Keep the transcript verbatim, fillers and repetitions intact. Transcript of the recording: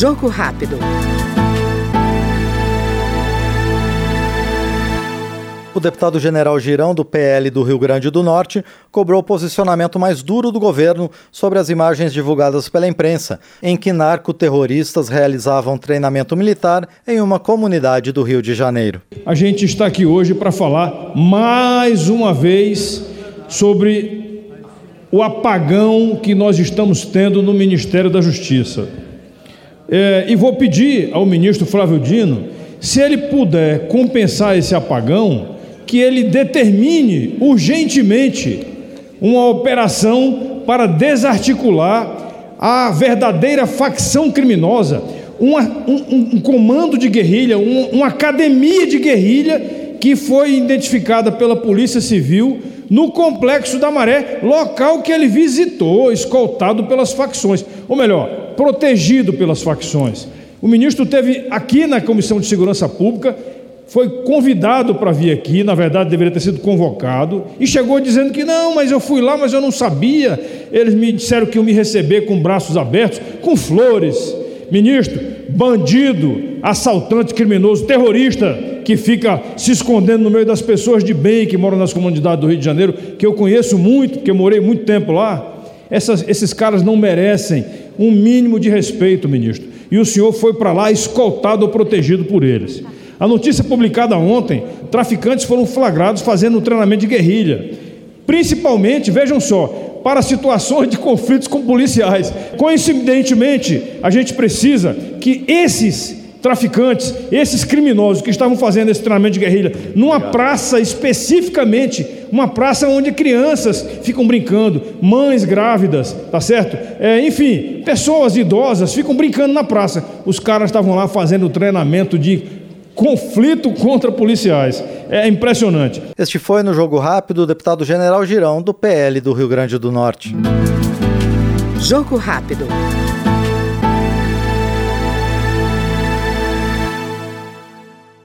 Jogo rápido. O deputado-general Girão, do P L do Rio Grande do Norte, cobrou o posicionamento mais duro do governo sobre as imagens divulgadas pela imprensa, em que narcoterroristas realizavam treinamento militar em uma comunidade do Rio de Janeiro. A gente está aqui hoje para falar mais uma vez sobre o apagão que nós estamos tendo no Ministério da Justiça. É, e vou pedir ao ministro Flávio Dino, se ele puder compensar esse apagão, que ele determine urgentemente uma operação para desarticular a verdadeira facção criminosa, uma, um, um comando de guerrilha, um, uma academia de guerrilha que foi identificada pela Polícia Civil no complexo da Maré, local que ele visitou, escoltado pelas facções, ou melhor, protegido pelas facções. O ministro esteve aqui na Comissão de Segurança Pública, foi convidado para vir aqui, na verdade deveria ter sido convocado, e chegou dizendo que não, mas eu fui lá, mas eu não sabia. Eles me disseram que iam me receber com braços abertos, com flores. Ministro, bandido, assaltante, criminoso, terrorista, que fica se escondendo no meio das pessoas de bem que moram nas comunidades do Rio de Janeiro, que eu conheço muito, porque eu morei muito tempo lá, Essas, esses caras não merecem um mínimo de respeito, ministro. E o senhor foi para lá escoltado ou protegido por eles. A notícia publicada ontem, traficantes foram flagrados fazendo um treinamento de guerrilha. Principalmente, vejam só, para situações de conflitos com policiais. Coincidentemente, a gente precisa que esses traficantes, esses criminosos que estavam fazendo esse treinamento de guerrilha, numa praça especificamente, uma praça onde crianças ficam brincando, mães grávidas, tá certo? É, enfim, pessoas idosas ficam brincando na praça. Os caras estavam lá fazendo treinamento de conflito contra policiais. É impressionante. Este foi no Jogo Rápido o deputado-general Girão, do P L do Rio Grande do Norte. Jogo Rápido.